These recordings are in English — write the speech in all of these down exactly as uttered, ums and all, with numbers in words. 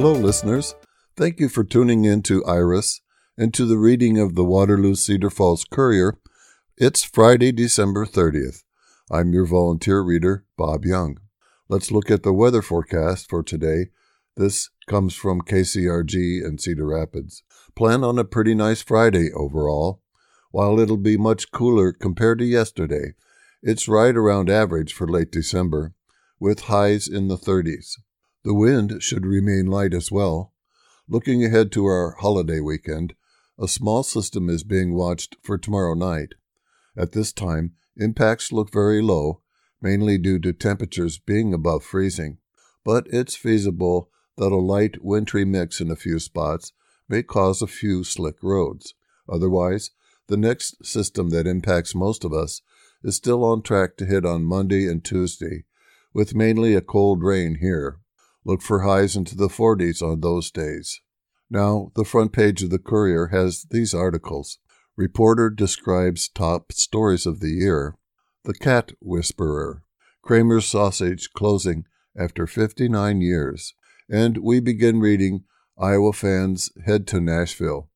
Hello, listeners. Thank you for tuning in to Iris and to the reading of the Waterloo Cedar Falls Courier. It's Friday, December thirtieth. I'm your volunteer reader, Bob Young. Let's look at the weather forecast for today. This comes from K C R G in Cedar Rapids. Plan on a pretty nice Friday overall. While it'll be much cooler compared to yesterday, it's right around average for late December, with highs in the thirties. The wind should remain light as well. Looking ahead to our holiday weekend, a small system is being watched for tomorrow night. At this time, impacts look very low, mainly due to temperatures being above freezing. But it's feasible that a light wintry mix in a few spots may cause a few slick roads. Otherwise, the next system that impacts most of us is still on track to hit on Monday and Tuesday, with mainly a cold rain here. Look for highs into the forties on those days. Now, the front page of the Courier has these articles. Reporter describes top stories of the year. The Cat Whisperer. Kramer's Sausage closing after fifty-nine years. And we begin reading Iowa Fans Head to Nashville.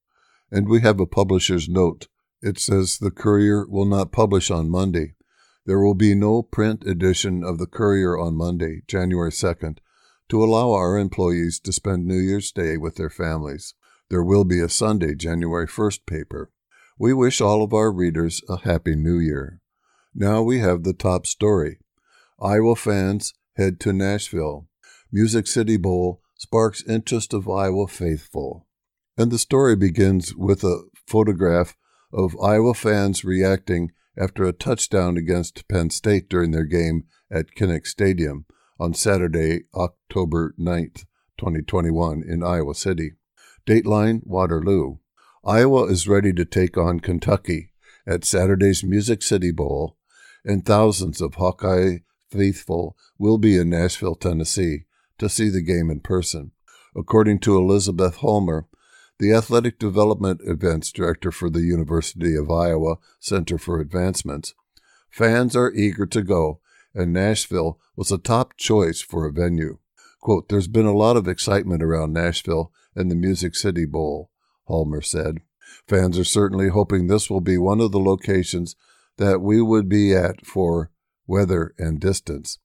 And we have a publisher's note. It says the Courier will not publish on Monday. There will be no print edition of the Courier on Monday, January second, to allow our employees to spend New Year's Day with their families. There will be a Sunday, January first paper. We wish all of our readers a Happy New Year. Now we have the top story. Iowa Fans Head to Nashville. Music City Bowl sparks interest of Iowa faithful. And the story begins with a photograph of Iowa fans reacting after a touchdown against Penn State during their game at Kinnick Stadium on Saturday, October ninth, twenty twenty-one, in Iowa City. Dateline, Waterloo. Iowa is ready to take on Kentucky at Saturday's Music City Bowl, and thousands of Hawkeye faithful will be in Nashville, Tennessee, to see the game in person. According to Elizabeth Hallmer, the Athletic Development Events Director for the University of Iowa Center for Advancements, fans are eager to go, and Nashville was a top choice for a venue. Quote, "There's been a lot of excitement around Nashville and the Music City Bowl," Hallmer said. "Fans are certainly hoping this will be one of the locations that we would be at for weather and distance.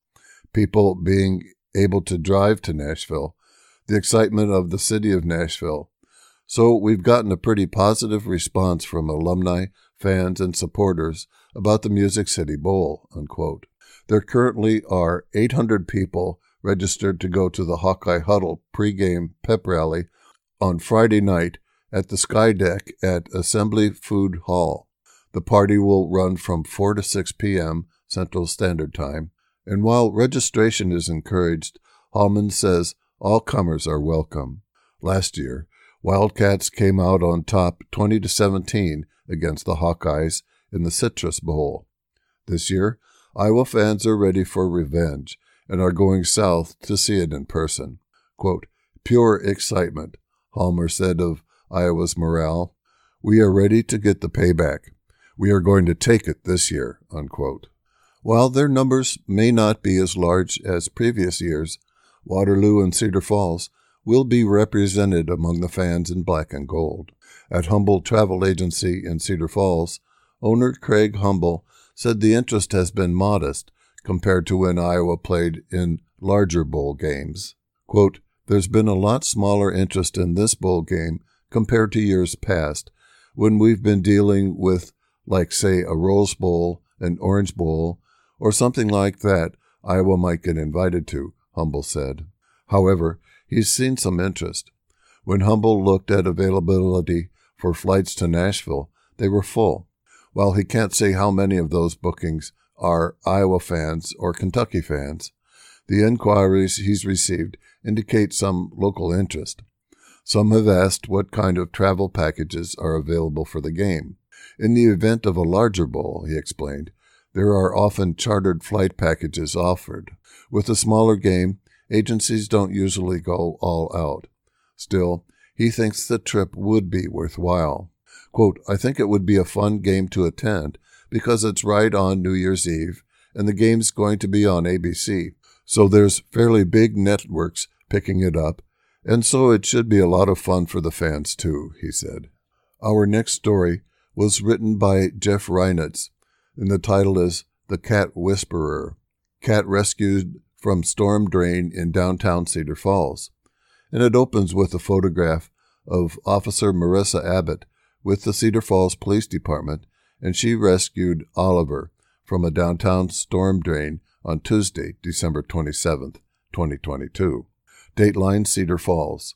People being able to drive to Nashville, the excitement of the city of Nashville. So we've gotten a pretty positive response from alumni, fans, and supporters about the Music City Bowl," unquote. There currently are eight hundred people registered to go to the Hawkeye Huddle pregame pep rally on Friday night at the Sky Deck at Assembly Food Hall. The party will run from four to six p.m. Central Standard Time, and while registration is encouraged, Hallman says all comers are welcome. Last year, Wildcats came out on top twenty to seventeen against the Hawkeyes in the Citrus Bowl. This year, Iowa fans are ready for revenge and are going south to see it in person. Quote, "Pure excitement," Hallmer said of Iowa's morale. "We are ready to get the payback. We are going to take it this year," unquote. While their numbers may not be as large as previous years, Waterloo and Cedar Falls will be represented among the fans in black and gold. At Humble Travel Agency in Cedar Falls, owner Craig Humble said the interest has been modest compared to when Iowa played in larger bowl games. Quote, "There's been a lot smaller interest in this bowl game compared to years past, when we've been dealing with, like, say, a Rose Bowl, an Orange Bowl, or something like that Iowa might get invited to," Humble said. However, he's seen some interest. When Humble looked at availability for flights to Nashville, they were full. While he can't say how many of those bookings are Iowa fans or Kentucky fans, the inquiries he's received indicate some local interest. Some have asked what kind of travel packages are available for the game. "In the event of a larger bowl," he explained, "there are often chartered flight packages offered. With a smaller game, agencies don't usually go all out." Still, he thinks the trip would be worthwhile. Quote, "I think it would be a fun game to attend because it's right on New Year's Eve and the game's going to be on A B C. So there's fairly big networks picking it up, And so it should be a lot of fun for the fans, too, he said. Our next story was written by Jeff Reinitz, and the title is The Cat Whisperer, Cat Rescued from Storm Drain in Downtown Cedar Falls. And it opens with a photograph of Officer Marissa Abbott with the Cedar Falls Police Department, and she rescued Oliver from a downtown storm drain on Tuesday, December twenty-seventh, twenty twenty-two. Dateline Cedar Falls.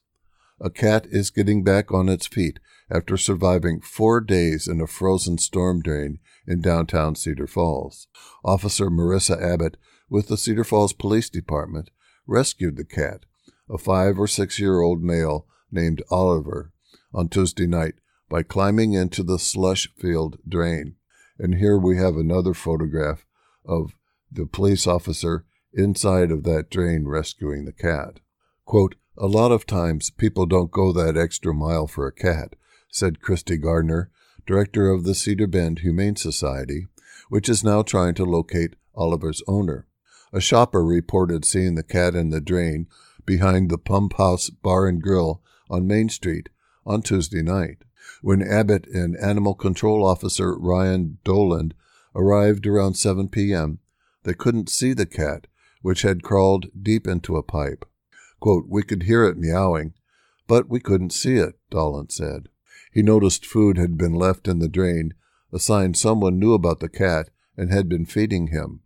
A cat is getting back on its feet after surviving four days in a frozen storm drain in downtown Cedar Falls. Officer Marissa Abbott with the Cedar Falls Police Department rescued the cat, a five- or six-year-old male named Oliver, on Tuesday night by climbing into the slush-filled drain. And here we have another photograph of the police officer inside of that drain rescuing the cat. Quote, a lot of times people don't go that extra mile for a cat, said Christy Gardner, director of the Cedar Bend Humane Society, which is now trying to locate Oliver's owner. A shopper reported seeing the cat in the drain behind the Pump House Bar and Grill on Main Street on Tuesday night. When Abbott and Animal Control Officer Ryan Dolan arrived around seven p.m., they couldn't see the cat, which had crawled deep into a pipe. Quote, we could hear it meowing, but we couldn't see it, Dolan said. He noticed food had been left in the drain, a sign someone knew about the cat and had been feeding him.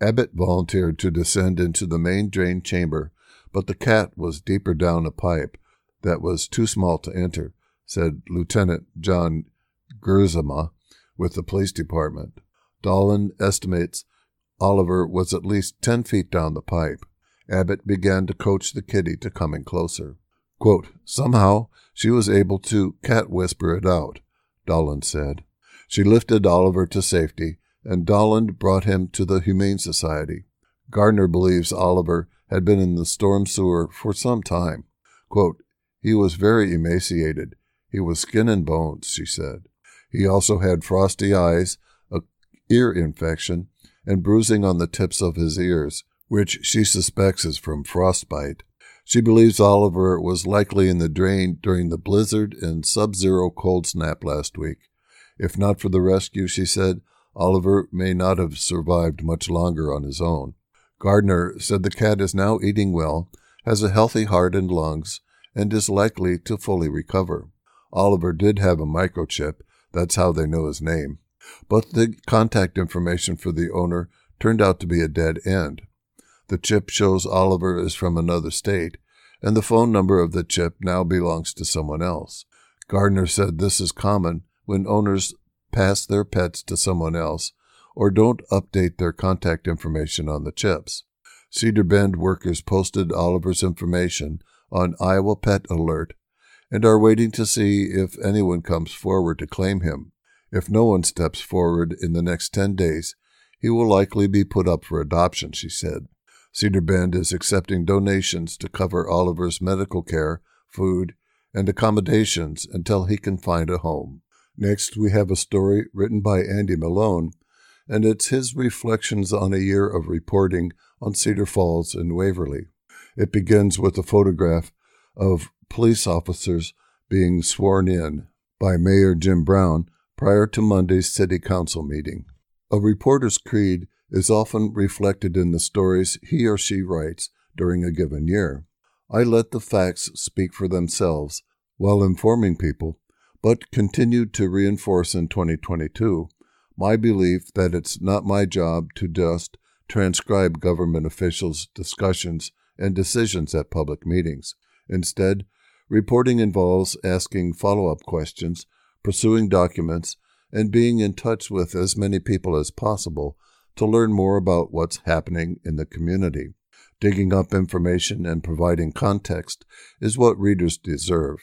Abbott volunteered to descend into the main drain chamber, but the cat was deeper down a pipe that was too small to enter, said Lieutenant John Gerzema with the police department. Dolan estimates Oliver was at least ten feet down the pipe. Abbott began to coach the kitty to coming closer. Quote, somehow she was able to cat whisper it out, Dolan said. She lifted Oliver to safety, and Dolan brought him to the Humane Society. Gardner believes Oliver had been in the storm sewer for some time. Quote, he was very emaciated. He was skin and bones, she said. He also had frosty eyes, an ear infection, and bruising on the tips of his ears, which she suspects is from frostbite. She believes Oliver was likely in the drain during the blizzard and sub-zero cold snap last week. If not for the rescue, she said, Oliver may not have survived much longer on his own. Gardner said the cat is now eating well, has a healthy heart and lungs, and is likely to fully recover. Oliver did have a microchip, that's how they know his name, but the contact information for the owner turned out to be a dead end. The chip shows Oliver is from another state, and the phone number of the chip now belongs to someone else. Gardner said this is common when owners pass their pets to someone else or don't update their contact information on the chips. Cedar Bend workers posted Oliver's information on Iowa Pet Alert and are waiting to see if anyone comes forward to claim him. If no one steps forward in the next ten days, he will likely be put up for adoption, she said. Cedar Bend is accepting donations to cover Oliver's medical care, food, and accommodations until he can find a home. Next, we have a story written by Andy Malone, and it's his reflections on a year of reporting on Cedar Falls and Waverly. It begins with a photograph of police officers being sworn in by Mayor Jim Brown prior to Monday's City Council meeting. A reporter's creed is often reflected in the stories he or she writes during a given year. I let the facts speak for themselves while informing people, but continued to reinforce in twenty twenty-two my belief that it's not my job to just transcribe government officials' discussions and decisions at public meetings. Instead, reporting involves asking follow-up questions, pursuing documents, and being in touch with as many people as possible to learn more about what's happening in the community. Digging up information and providing context is what readers deserve.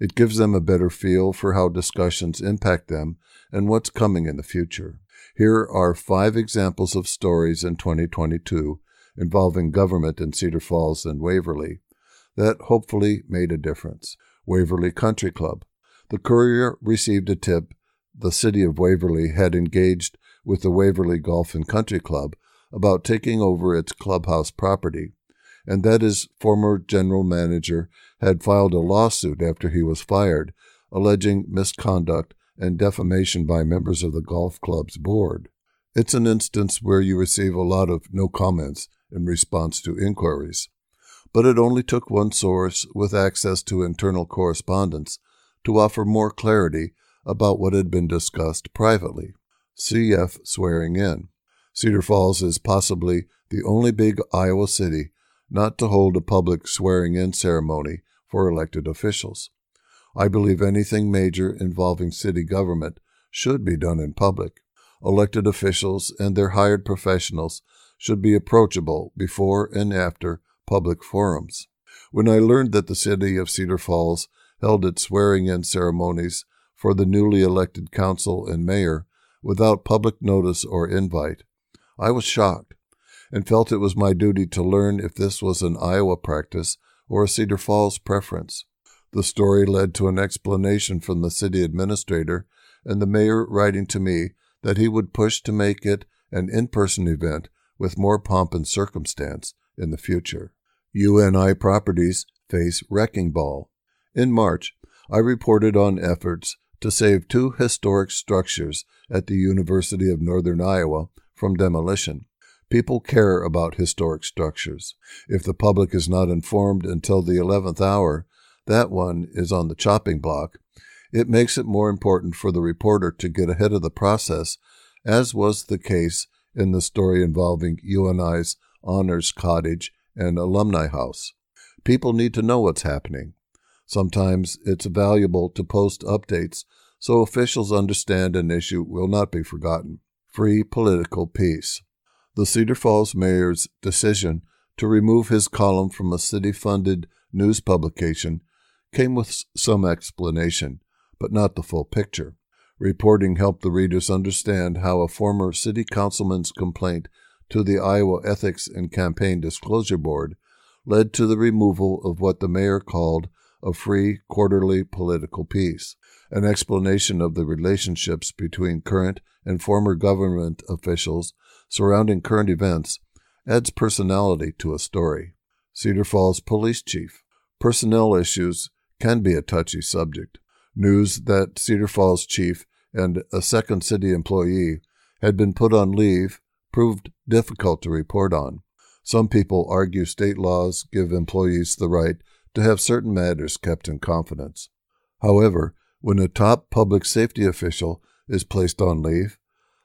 It gives them a better feel for how discussions impact them and what's coming in the future. Here are five examples of stories in twenty twenty-two involving government in Cedar Falls and Waverly that hopefully made a difference. Waverly Country Club. The Courier received a tip the city of Waverly had engaged with the Waverly Golf and Country Club about taking over its clubhouse property, and that is former general manager had filed a lawsuit after he was fired, alleging misconduct and defamation by members of the golf club's board. It's an instance where you receive a lot of no comments in response to inquiries. But it only took one source with access to internal correspondence to offer more clarity about what had been discussed privately. C F swearing in. Cedar Falls is possibly the only big Iowa city not to hold a public swearing-in ceremony for elected officials. I believe anything major involving city government should be done in public. Elected officials and their hired professionals should be approachable before and after public forums. When I learned that the city of Cedar Falls held its swearing-in ceremonies for the newly elected council and mayor without public notice or invite, I was shocked and felt it was my duty to learn if this was an Iowa practice or a Cedar Falls preference. The story led to an explanation from the city administrator and the mayor writing to me that he would push to make it an in-person event with more pomp and circumstance in the future. U N I properties face wrecking ball. In March, I reported on efforts to save two historic structures at the University of Northern Iowa from demolition. People care about historic structures. If the public is not informed until the eleventh hour, that one is on the chopping block. It makes it more important for the reporter to get ahead of the process, as was the case in the story involving U N I's Honors Cottage and Alumni House. People need to know what's happening. Sometimes it's valuable to post updates so officials understand an issue will not be forgotten. Free political peace. The Cedar Falls mayor's decision to remove his column from a city-funded news publication came with some explanation, but not the full picture. Reporting helped the readers understand how a former city councilman's complaint to the Iowa Ethics and Campaign Disclosure Board led to the removal of what the mayor called a free quarterly political piece, an explanation of the relationships between current and former government officials surrounding current events adds personality to a story. Cedar Falls Police Chief. Personnel issues can be a touchy subject. News that Cedar Falls Chief and a second city employee had been put on leave proved difficult to report on. Some people argue state laws give employees the right to have certain matters kept in confidence. However, when a top public safety official is placed on leave,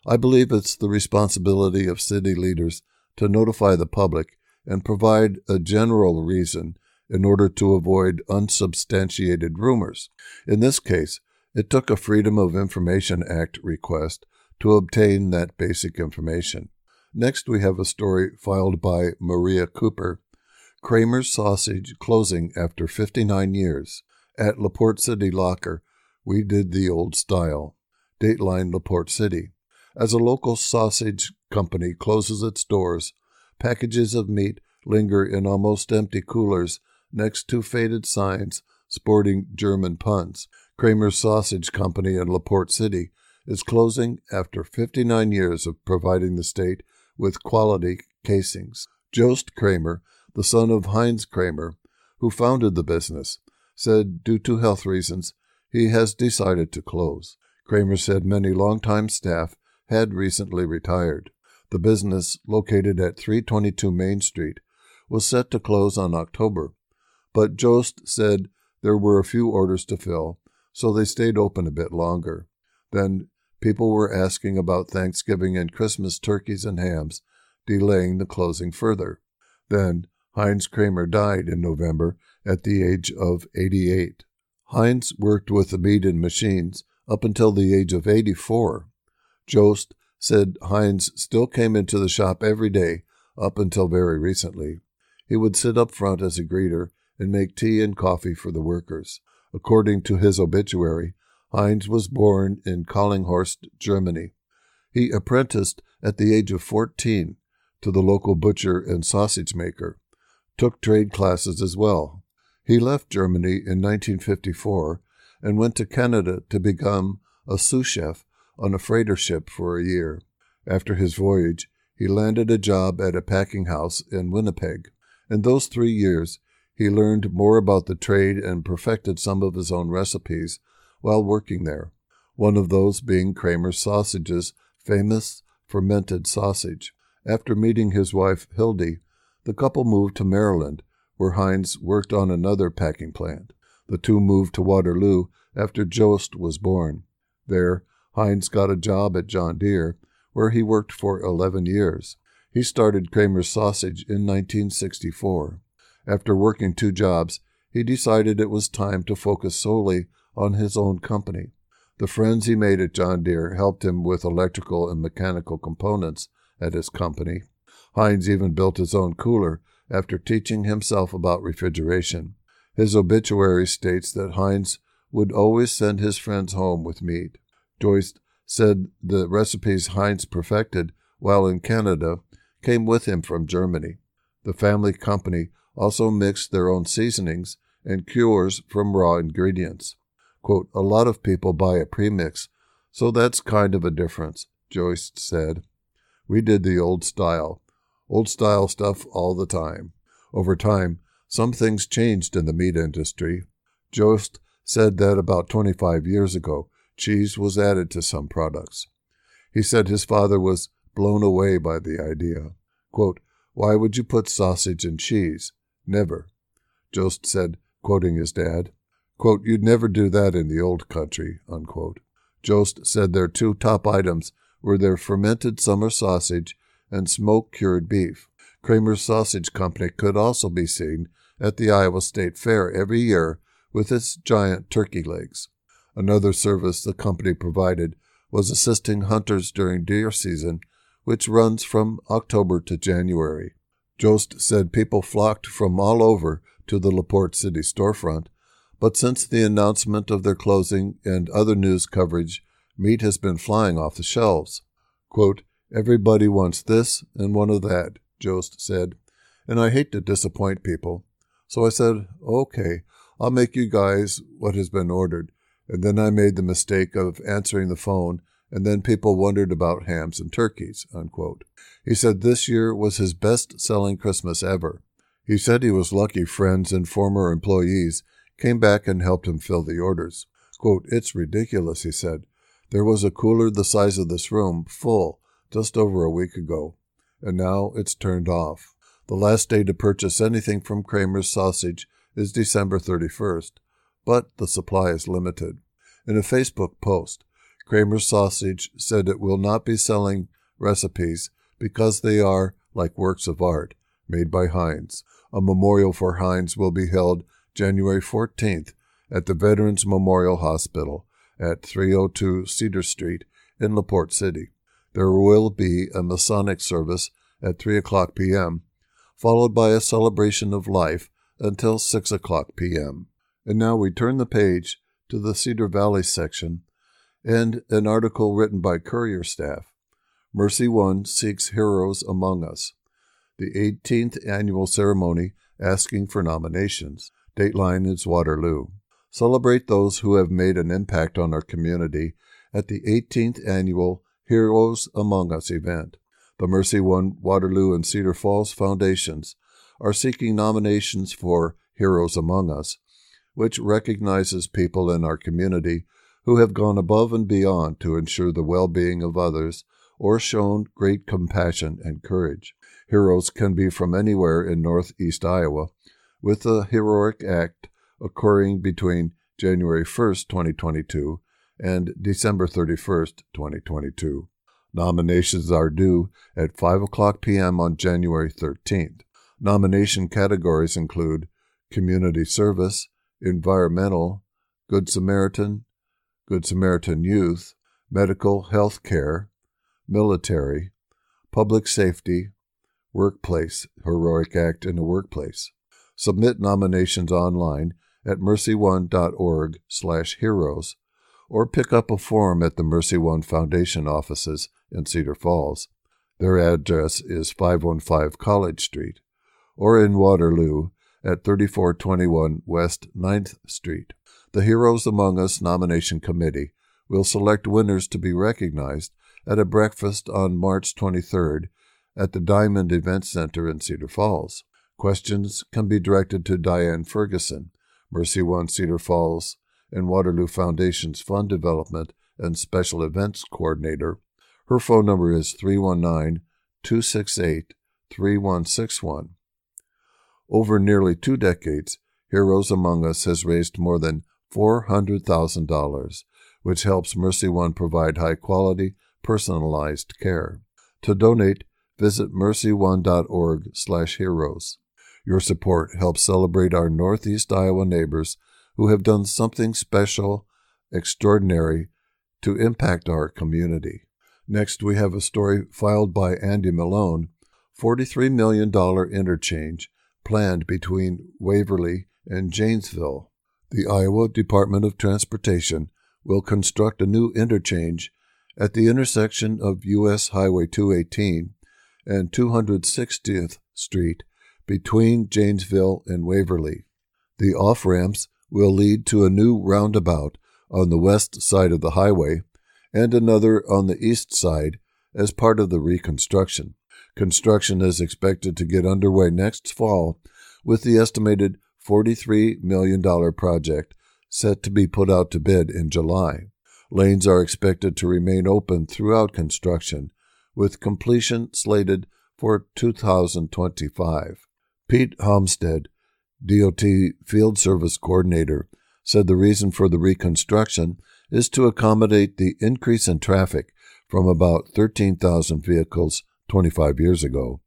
I believe it's the responsibility of city leaders to notify the public and provide a general reason in order to avoid unsubstantiated rumors. In this case, it took a Freedom of Information Act request to obtain that basic information. Next, we have a story filed by Maria Cooper, Kramer's Sausage Closing After fifty-nine years. At LaPorte City Locker, we did the old style. Dateline LaPorte City. As a local sausage company closes its doors, packages of meat linger in almost empty coolers next to faded signs sporting German puns. Kramer's Sausage Company in LaPorte City is closing after fifty-nine years of providing the state with quality casings. Joost Kramer, the son of Heinz Kramer, who founded the business, said due to health reasons, he has decided to close. Kramer said many longtime staff had recently retired. The business, located at three twenty-two Main Street, was set to close on October, but Joost said there were a few orders to fill, so they stayed open a bit longer. Then people were asking about Thanksgiving and Christmas turkeys and hams, delaying the closing further. Then Heinz Kramer died in November at the age of eighty-eight. Heinz worked with the meat and machines up until the age of eighty-four. Joost said Heinz still came into the shop every day up until very recently. He would sit up front as a greeter and make tea and coffee for the workers. According to his obituary, Heinz was born in Collinghorst, Germany. He apprenticed at the age of fourteen to the local butcher and sausage maker, took trade classes as well. He left Germany in nineteen fifty-four and went to Canada to become a sous chef on a freighter ship for a year. After his voyage, he landed a job at a packing house in Winnipeg. In those three years, He learned more about the trade and perfected some of his own recipes while working there, one of those being Kramer's sausages, famous fermented sausage. After meeting his wife, Hildy, the couple moved to Maryland, where Heinz worked on another packing plant. The two moved to Waterloo after Joost was born. There, Heinz got a job at John Deere, where he worked for eleven years. He started Kramer's Sausage in nineteen sixty-four. After working two jobs, he decided it was time to focus solely on his own company. The friends he made at John Deere helped him with electrical and mechanical components at his company. Heinz even built his own cooler after teaching himself about refrigeration. His obituary states that Heinz would always send his friends home with meat. Joost said the recipes Heinz perfected while in Canada came with him from Germany. The family company also mixed their own seasonings and cures from raw ingredients. Quote, a lot of people buy a premix, so that's kind of a difference, Joost said. We did the old style, old style stuff all the time. Over time, some things changed in the meat industry. Joost said that about twenty-five years ago, cheese was added to some products. He said his father was blown away by the idea. Quote, why would you put sausage and cheese? Never. Joost said, quoting his dad. Quote, you'd never do that in the old country, unquote. Joost said their two top items were their fermented summer sausage and smoke-cured beef. Kramer's Sausage Company could also be seen at the Iowa State Fair every year with its giant turkey legs. Another service the company provided was assisting hunters during deer season, which runs from October to January. Joost said people flocked from all over to the LaPorte City storefront, but since the announcement of their closing and other news coverage, meat has been flying off the shelves. Quote, everybody wants this and one of that, Joost said, and I hate to disappoint people. So I said, okay, I'll make you guys what has been ordered. And then I made the mistake of answering the phone, and then people wondered about hams and turkeys, unquote. He said this year was his best-selling Christmas ever. He said he was lucky friends and former employees came back and helped him fill the orders. Quote, it's ridiculous, he said. There was a cooler the size of this room, full, just over a week ago, and now it's turned off. The last day to purchase anything from Kramer's Sausage is December thirty-first, but the supply is limited. In a Facebook post, Kramer's Sausage said it will not be selling recipes because they are like works of art made by Heinz. A memorial for Heinz will be held January fourteenth at the Veterans Memorial Hospital at three oh two Cedar Street in LaPorte City. There will be a Masonic service at three o'clock p.m., followed by a celebration of life until six o'clock p.m. And now we turn the page to the Cedar Valley section and an article written by Courier staff. Mercy One seeks heroes among us. The eighteenth annual ceremony asking for nominations. Dateline is Waterloo. Celebrate those who have made an impact on our community at the eighteenth annual Heroes Among Us event. The Mercy One Waterloo and Cedar Falls foundations are seeking nominations for Heroes Among Us, which recognizes people in our community who have gone above and beyond to ensure the well-being of others or shown great compassion and courage. Heroes can be from anywhere in northeast Iowa, with the heroic act occurring between January first, twenty twenty-two and December thirty-first, twenty twenty-two. Nominations are due at five o'clock p.m. on January thirteenth. Nomination categories include community service, environmental, Good Samaritan, Good Samaritan Youth, medical health care, military, public safety, workplace, heroic act in the workplace. Submit nominations online at mercyone.org slash heroes or pick up a form at the Mercy One Foundation offices in Cedar Falls. Their address is five one five College Street or in Waterloo at thirty-four twenty-one West ninth Street. The Heroes Among Us Nomination Committee will select winners to be recognized at a breakfast on March twenty-third at the Diamond Event Center in Cedar Falls. Questions can be directed to Diane Ferguson, Mercy One Cedar Falls and Waterloo Foundation's Fund Development and Special Events Coordinator. Her phone number is three one nine, two six eight, three one six one. Over nearly two decades, Heroes Among Us has raised more than four hundred thousand dollars, which helps Mercy One provide high-quality, personalized care. To donate, visit mercy one dot org slash heroes. Your support helps celebrate our Northeast Iowa neighbors who have done something special, extraordinary, to impact our community. Next, we have a story filed by Andy Malone, forty-three million dollars interchange planned between Waverly and Janesville. The Iowa Department of Transportation will construct a new interchange at the intersection of U S Highway two eighteen and two hundred sixtieth Street between Janesville and Waverly. The off-ramps will lead to a new roundabout on the west side of the highway and another on the east side as part of the reconstruction. Construction is expected to get underway next fall with the estimated forty-three million dollars project set to be put out to bid in July. Lanes are expected to remain open throughout construction, with completion slated for two thousand twenty-five. Pete Holmstead, D O T Field Service Coordinator, said the reason for the reconstruction is to accommodate the increase in traffic from about thirteen thousand vehicles twenty-five years ago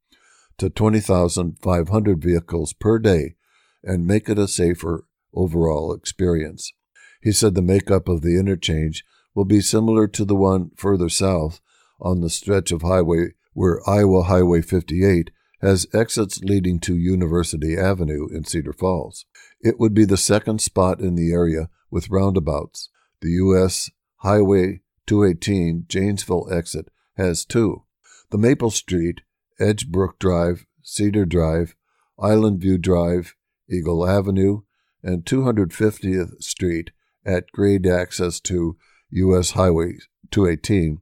to twenty thousand five hundred vehicles per day and make it a safer overall experience. He said the makeup of the interchange will be similar to the one further south on the stretch of highway where Iowa Highway fifty-eight has exits leading to University Avenue in Cedar Falls. It would be the second spot in the area with roundabouts. The U S Highway two eighteen Janesville exit has two. The Maple Street, Edgebrook Drive, Cedar Drive, Island View Drive, Eagle Avenue, and two hundred fiftieth Street at grade access to U S Highway two eighteen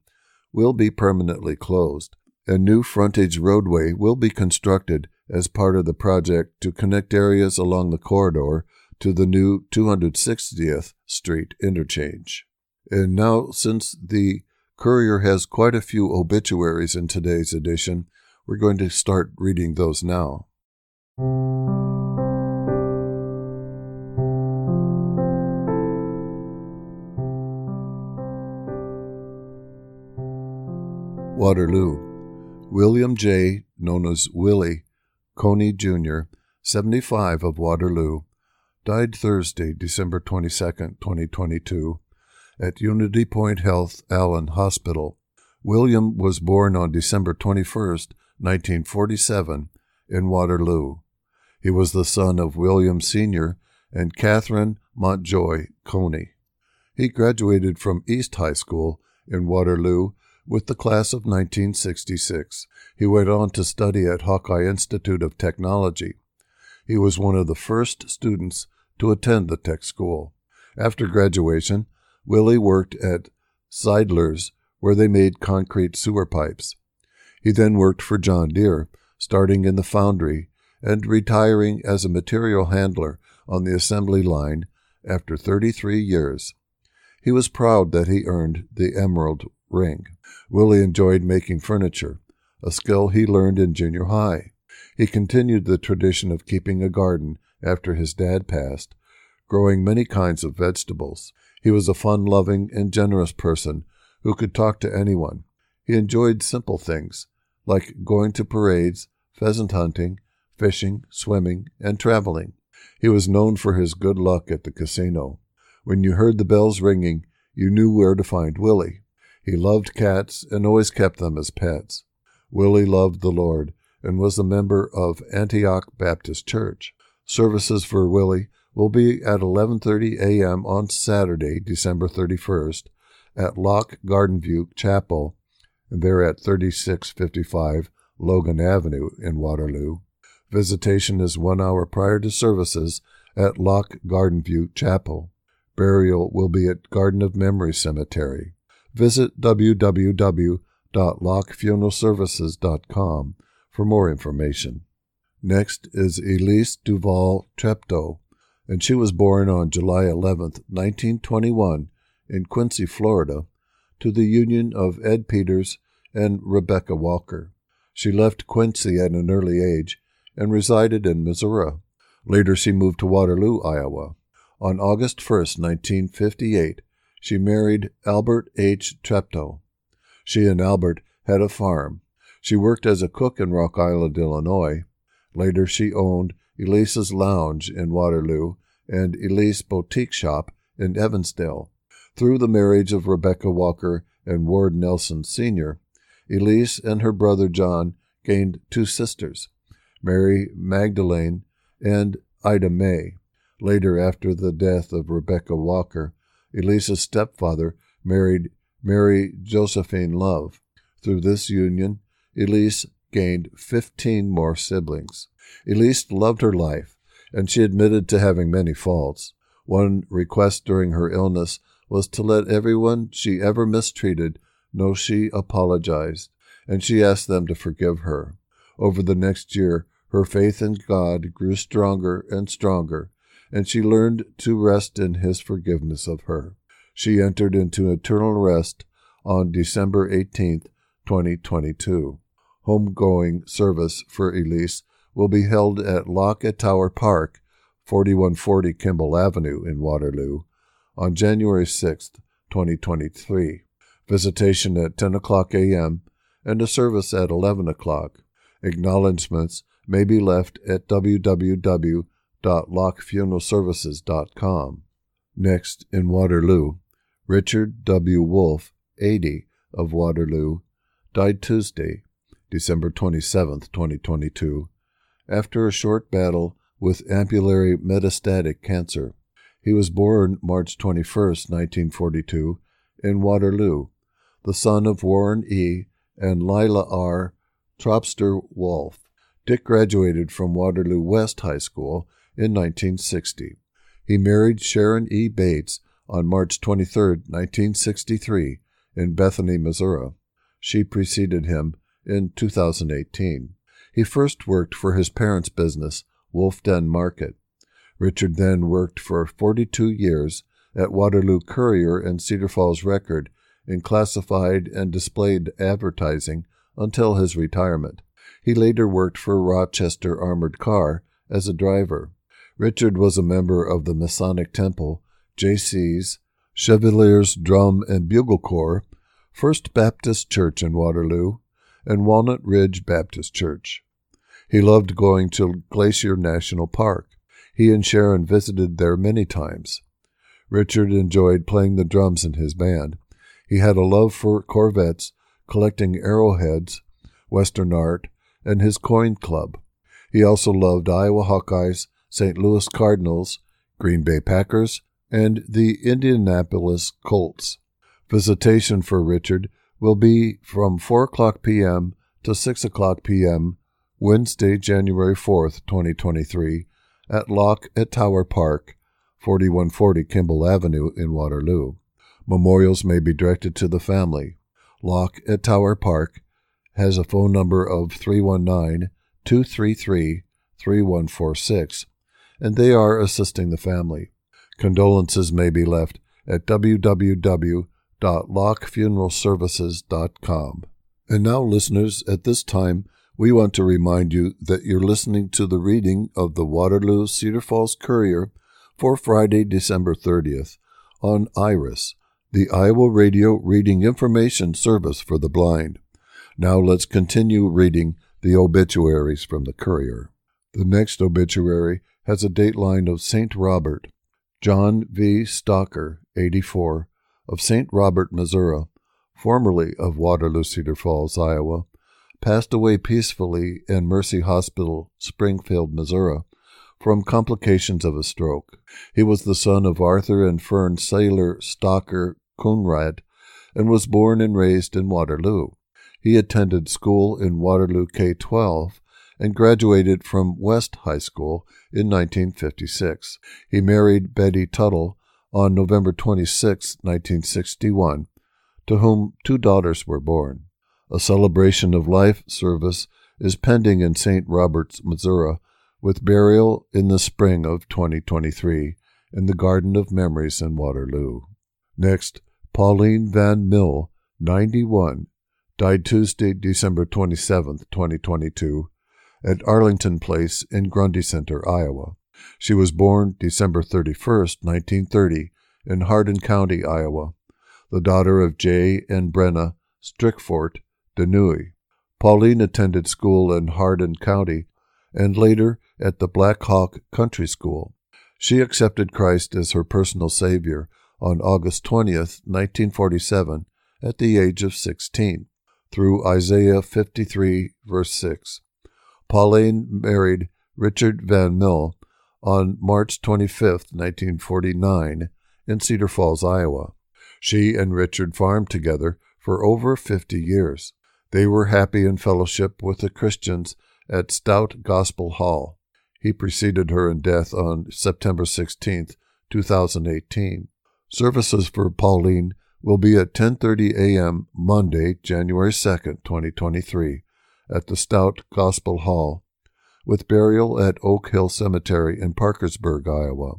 will be permanently closed. A new frontage roadway will be constructed as part of the project to connect areas along the corridor to the new two hundred sixtieth Street interchange. And now, since the Courier has quite a few obituaries in today's edition, we're going to start reading those now. Waterloo. William J., known as Willie Coney Junior, seventy-five, of Waterloo, died Thursday, December twenty-second, twenty twenty-two, at Unity Point Health Allen Hospital. William was born on December twenty-first, nineteen forty-seven, in Waterloo. He was the son of William Senior and Catherine Montjoy Coney. He graduated from East High School in Waterloo with the class of nineteen sixty-six. He went on to study at Hawkeye Institute of Technology. He was one of the first students to attend the tech school. After graduation, Willie worked at Seidler's, where they made concrete sewer pipes. He then worked for John Deere, starting in the foundry and retiring as a material handler on the assembly line after thirty-three years. He was proud that he earned the Emerald Ring. Willie enjoyed making furniture, a skill he learned in junior high. He continued the tradition of keeping a garden after his dad passed, growing many kinds of vegetables. He was a fun-loving and generous person who could talk to anyone. He enjoyed simple things, like going to parades, pheasant hunting, fishing, swimming, and traveling. He was known for his good luck at the casino. When you heard the bells ringing, you knew where to find Willie. He loved cats and always kept them as pets. Willie loved the Lord and was a member of Antioch Baptist Church. Services for Willie will be at eleven thirty a.m. on Saturday, December thirty-first, at Lock Garden View Chapel, and they're at thirty-six fifty-five Logan Avenue in Waterloo. Visitation is one hour prior to services at Lock Garden View Chapel. Burial will be at Garden of Memory Cemetery. Visit w w w dot lock funeral services dot com for more information. Next is Elise Duval Treptow, and she was born on July eleventh, nineteen twenty-one, in Quincy, Florida, to the union of Ed Peters and Rebecca Walker. She left Quincy at an early age and resided in Missouri. Later, she moved to Waterloo, Iowa. On August first, nineteen fifty-eight, she married Albert H. Treptow. She and Albert had a farm. She worked as a cook in Rock Island, Illinois. Later, she owned Elise's Lounge in Waterloo and Elise Boutique Shop in Evansdale. Through the marriage of Rebecca Walker and Ward Nelson Senior, Elise and her brother John gained two sisters, Mary Magdalene and Ida May. Later, after the death of Rebecca Walker, Elise's stepfather married Mary Josephine Love. Through this union, Elise gained fifteen more siblings. Elise loved her life, and she admitted to having many faults. One request during her illness was to let everyone she ever mistreated know she apologized, and she asked them to forgive her. Over the next year, her faith in God grew stronger and stronger, and she learned to rest in His forgiveness of her. She entered into eternal rest on December eighteenth, twenty twenty-two. Homegoing service for Elise will be held at Lockett Tower Park, forty-one forty Kimball Avenue in Waterloo, on January sixth, twenty twenty-three. Visitation at ten o'clock a.m. and a service at eleven o'clock. Acknowledgments may be left at w w w dot lock funeral services dot com. Next, in Waterloo, Richard W. Wolfe, eighty, of Waterloo, died Tuesday, December twenty-seventh, twenty twenty-two, after a short battle with ampullary metastatic cancer. He was born March twenty-first, nineteen forty-two, in Waterloo, the son of Warren E. and Lila R. Tropster Wolfe. Dick graduated from Waterloo West High School in nineteen sixty. He married Sharon E. Bates on March twenty-third, nineteen sixty-three, in Bethany, Missouri. She preceded him in two thousand eighteen. He first worked for his parents' business, Wolf Den Market. Richard then worked for forty-two years at Waterloo Courier and Cedar Falls Record in classified and displayed advertising until his retirement. He later worked for Rochester Armored Car as a driver. Richard was a member of the Masonic Temple, J C's, Chevalier's Drum and Bugle Corps, First Baptist Church in Waterloo, and Walnut Ridge Baptist Church. He loved going to Glacier National Park. He and Sharon visited there many times. Richard enjoyed playing the drums in his band. He had a love for Corvettes, collecting arrowheads, Western art, and his coin club. He also loved Iowa Hawkeyes, Saint Louis Cardinals, Green Bay Packers, and the Indianapolis Colts. Visitation for Richard will be from four o'clock p.m. to six o'clock p.m. Wednesday, January fourth, twenty twenty-three, at Lock at Tower Park, forty-one forty Kimball Avenue in Waterloo. Memorials may be directed to the family. Lock at Tower Park has a phone number of three one nine, two three three, three one four six, and they are assisting the family. Condolences may be left at w w w dot lock funeral services dot com. And now, listeners, at this time, we want to remind you that you're listening to the reading of the Waterloo Cedar Falls Courier for Friday, December thirtieth, on IRIS, the Iowa Radio Reading Information Service for the Blind. Now let's continue reading the obituaries from the Courier. The next obituary has a dateline of Saint Robert. John V. Stocker, eighty-four, of Saint Robert, Missouri, formerly of Waterloo Cedar Falls, Iowa, passed away peacefully in Mercy Hospital, Springfield, Missouri, from complications of a stroke. He was the son of Arthur and Fern Sailor Stocker Coonrad and was born and raised in Waterloo. He attended school in Waterloo K twelve and graduated from West High School in nineteen fifty-six. He married Betty Tuttle on November twenty-sixth, nineteen sixty-one, to whom two daughters were born. A celebration of life service is pending in Saint Roberts, Missouri, with burial in the spring of twenty twenty-three in the Garden of Memories in Waterloo. Next, Pauline Van Mill, ninety-one, died Tuesday, December twenty-seventh, twenty twenty-two, at Arlington Place in Grundy Center, Iowa. She was born December thirty-first, nineteen thirty, in Hardin County, Iowa, the daughter of J. and Brenna Strickfort Denui. Pauline attended school in Hardin County and later at the Black Hawk Country School. She accepted Christ as her personal Savior on August twentieth, nineteen forty-seven, at the age of sixteen, through Isaiah fifty-three, verse six. Pauline married Richard Van Mill on March twenty-fifth, nineteen forty-nine, in Cedar Falls, Iowa. She and Richard farmed together for over fifty years. They were happy in fellowship with the Christians at Stout Gospel Hall. He preceded her in death on September sixteenth, twenty eighteen. Services for Pauline will be at ten thirty a.m. Monday, January second, twenty twenty-three, at the Stout Gospel Hall, with burial at Oak Hill Cemetery in Parkersburg, Iowa.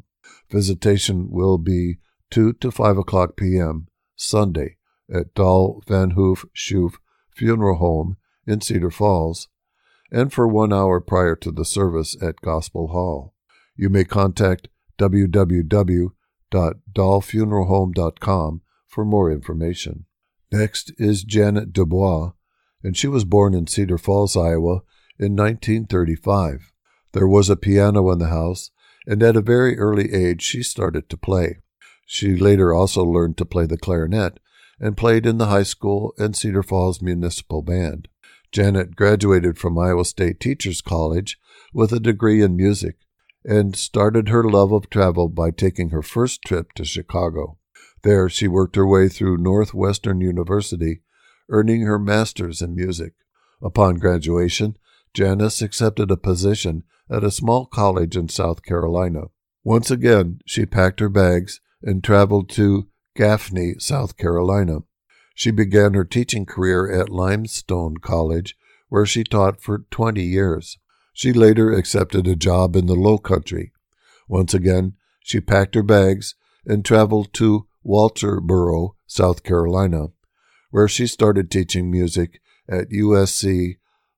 Visitation will be two to five o'clock p.m. Sunday at Dahl Van Hoof Schoof Funeral Home in Cedar Falls, and for one hour prior to the service at Gospel Hall. You may contact w w w dot dahl funeral home dot com for more information. Next is Janet Dubois, and she was born in Cedar Falls, Iowa, in nineteen thirty-five. There was a piano in the house, and at a very early age she started to play. She later also learned to play the clarinet and played in the high school and Cedar Falls Municipal Band. Janet graduated from Iowa State Teachers College with a degree in music and started her love of travel by taking her first trip to Chicago. There she worked her way through Northwestern University, earning her master's in music. Upon graduation, Janice accepted a position at a small college in South Carolina. Once again, she packed her bags and traveled to Gaffney, South Carolina. She began her teaching career at Limestone College, where she taught for twenty years. She later accepted a job in the Lowcountry. Once again, she packed her bags and traveled to Walterboro, South Carolina, where she started teaching music at U S C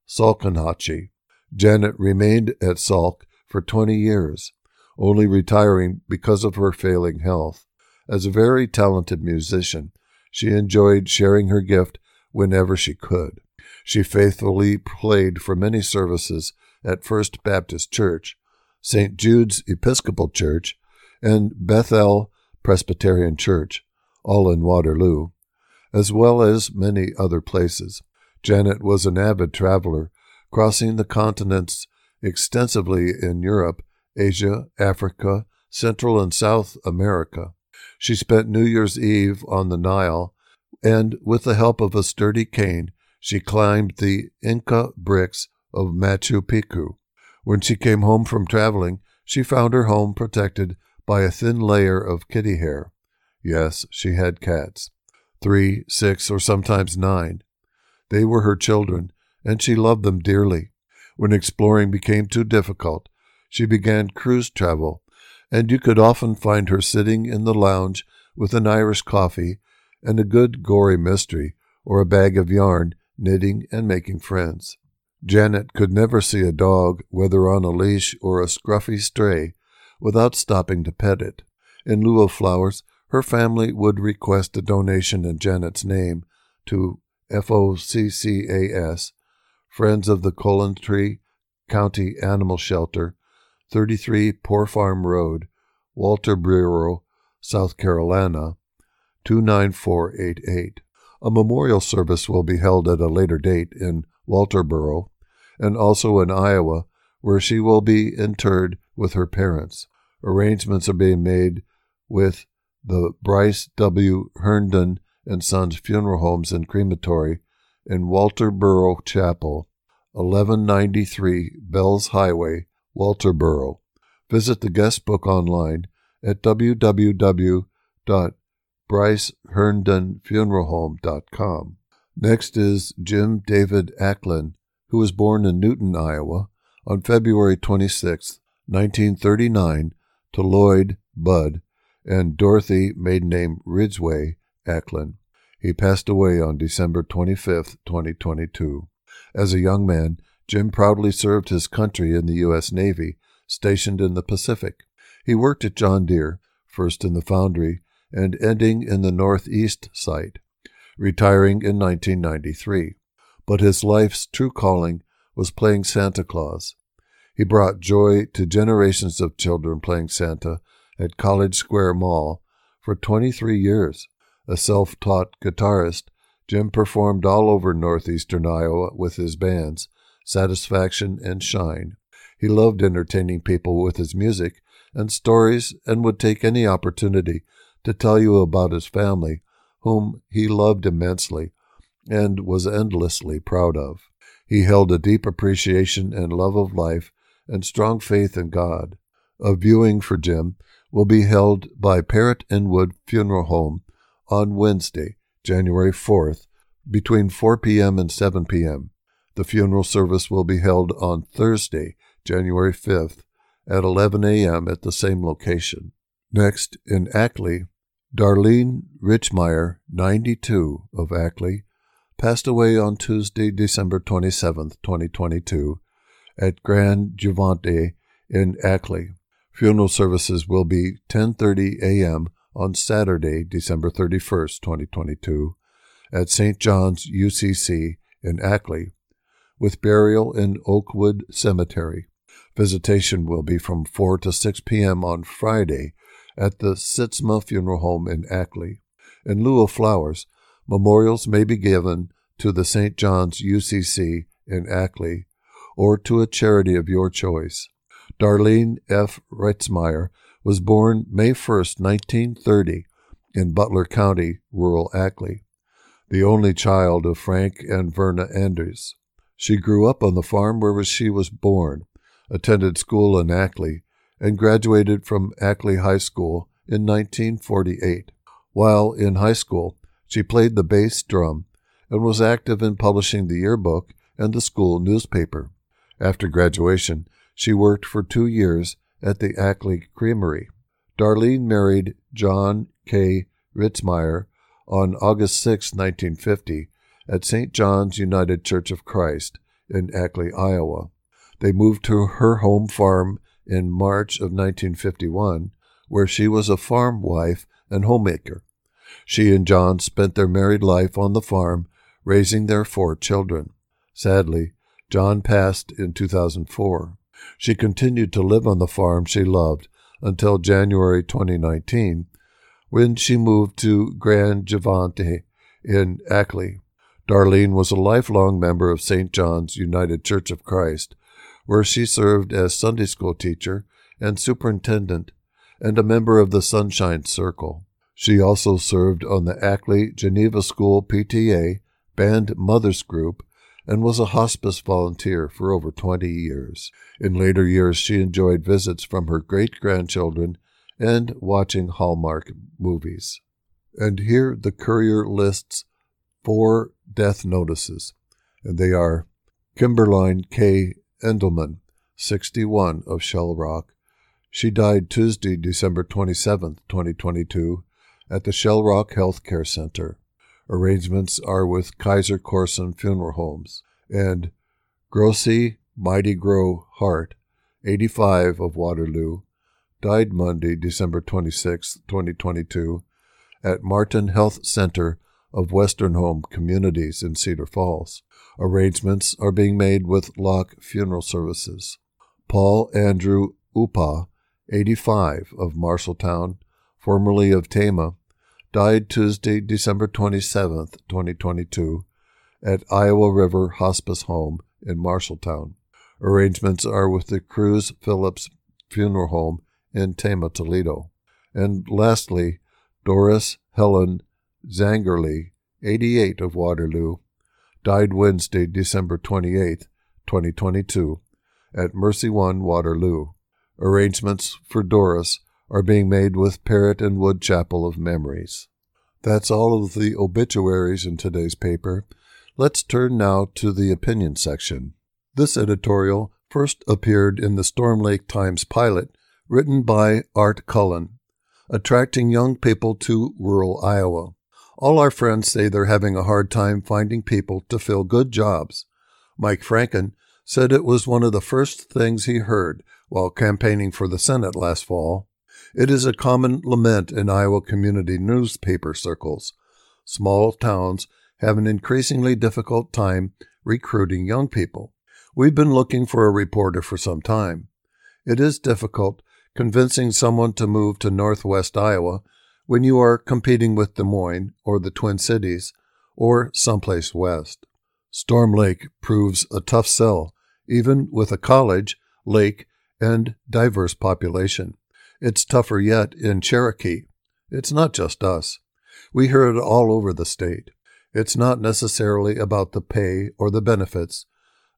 Salkehatchie. Janet remained at Salk for twenty years, only retiring because of her failing health. As a very talented musician, she enjoyed sharing her gift whenever she could. She faithfully played for many services at First Baptist Church, Saint Jude's Episcopal Church, and Bethel Presbyterian Church, all in Waterloo, as well as many other places. Janet was an avid traveler, crossing the continents extensively in Europe, Asia, Africa, Central and South America. She spent New Year's Eve on the Nile, and with the help of a sturdy cane, she climbed the Inca bricks of Machu Picchu. When she came home from traveling, she found her home protected by a thin layer of kitty hair. Yes, she had cats. Three, six, or sometimes nine. They were her children, and she loved them dearly. When exploring became too difficult, she began cruise travel, and you could often find her sitting in the lounge with an Irish coffee and a good gory mystery or a bag of yarn, knitting and making friends. Janet could never see a dog, whether on a leash or a scruffy stray, without stopping to pet it. In lieu of flowers, her family would request a donation in Janet's name to F O C C A S, Friends of the Colintree County Animal Shelter, thirty-three Poor Farm Road, Walterboro, South Carolina, two nine four eight eight. A memorial service will be held at a later date in Walterboro and also in Iowa, where she will be interred with her parents. Arrangements are being made with the Bryce W. Herndon and Sons Funeral Homes and Crematory in Walterboro Chapel, eleven ninety-three Bells Highway, Walterboro. Visit the guest book online at w w w dot bryce herndon funeral home dot com. Next is Jim David Acklin, who was born in Newton, Iowa, on February twenty-sixth, nineteen thirty-nine, to Lloyd Budd and Dorothy, maiden name Ridgway Ackland. He passed away on December twenty-fifth, twenty twenty-two. As a young man, Jim proudly served his country in the U S Navy, stationed in the Pacific. He worked at John Deere, first in the foundry, and ending in the Northeast site, retiring in nineteen ninety-three. But his life's true calling was playing Santa Claus. He brought joy to generations of children playing Santa at College Square Mall for twenty-three years. A self-taught guitarist, Jim performed all over northeastern Iowa with his bands, Satisfaction and Shine. He loved entertaining people with his music and stories and would take any opportunity to tell you about his family, whom he loved immensely and was endlessly proud of. He held a deep appreciation and love of life and strong faith in God. A viewing for Jim will be held by Parrott and Wood Funeral Home on Wednesday, January fourth, between four p.m. and seven p.m. The funeral service will be held on Thursday, January fifth, at eleven a.m. at the same location. Next, in Ackley, Darlene Richmeyer, ninety-two, of Ackley, passed away on Tuesday, December twenty-seventh, twenty twenty-two, at Grand Juvante in Ackley. Funeral services will be ten thirty a.m. on Saturday, December thirty-first, twenty twenty-two, at Saint John's U C C in Ackley, with burial in Oakwood Cemetery. Visitation will be from four to six p.m. on Friday at the Sitzma Funeral Home in Ackley. In lieu of flowers, memorials may be given to the Saint John's U C C in Ackley or to a charity of your choice. Darlene F. Reitzmeyer was born May first, nineteen thirty, in Butler County, rural Ackley, the only child of Frank and Verna Anders. She grew up on the farm where she was born, attended school in Ackley, and graduated from Ackley High School in nineteen forty-eight. While in high school, she played the bass drum and was active in publishing the yearbook and the school newspaper. After graduation, she worked for two years at the Ackley Creamery. Darlene married John K. Ritzmeyer on August sixth, nineteen fifty, at Saint John's United Church of Christ in Ackley, Iowa. They moved to her home farm in March of nineteen fifty-one, where she was a farm wife and homemaker. She and John spent their married life on the farm, raising their four children. Sadly, John passed in two thousand four. She continued to live on the farm she loved until January twenty nineteen, when she moved to Grand Juvante in Ackley. Darlene was a lifelong member of Saint John's United Church of Christ, where she served as Sunday school teacher and superintendent and a member of the Sunshine Circle. She also served on the Ackley Geneva School P T A Band Mothers Group and was a hospice volunteer for over twenty years. In later years, she enjoyed visits from her great-grandchildren and watching Hallmark movies. And here the Courier lists four death notices, and they are Kimberline K. Endelman, sixty-one, of Shell Rock. She died Tuesday, December twenty-seventh, twenty twenty-two, at the Shell Rock Health Care Center. Arrangements are with Kaiser Corson Funeral Homes. And Grossi Mighty Grow Hart, eighty-five, of Waterloo, died Monday, December twenty-sixth, twenty twenty-two, at Martin Health Center of Western Home Communities in Cedar Falls. Arrangements are being made with Locke Funeral Services. Paul Andrew Upa, eighty-five, of Marshalltown, formerly of Tama, died Tuesday, December twenty-seventh, twenty twenty-two, at Iowa River Hospice Home in Marshalltown. Arrangements are with the Cruz Phillips Funeral Home in Tama, Toledo. And lastly, Doris Helen Zangerly, eighty-eight, of Waterloo, died Wednesday, December twenty-eighth, twenty twenty-two, at Mercy One, Waterloo. Arrangements for Doris are being made with Parrott and Wood Chapel of Memories. That's all of the obituaries in today's paper. Let's turn now to the opinion section. This editorial first appeared in the Storm Lake Times Pilot, written by Art Cullen, attracting young people to rural Iowa. All our friends say they're having a hard time finding people to fill good jobs. Mike Franken said it was one of the first things he heard while campaigning for the Senate last fall. It is a common lament in Iowa community newspaper circles. Small towns have an increasingly difficult time recruiting young people. We've been looking for a reporter for some time. It is difficult convincing someone to move to northwest Iowa when you are competing with Des Moines or the Twin Cities or someplace west. Storm Lake proves a tough sell, even with a college, lake, and diverse population. It's tougher yet in Cherokee. It's not just us. We hear it all over the state. It's not necessarily about the pay or the benefits.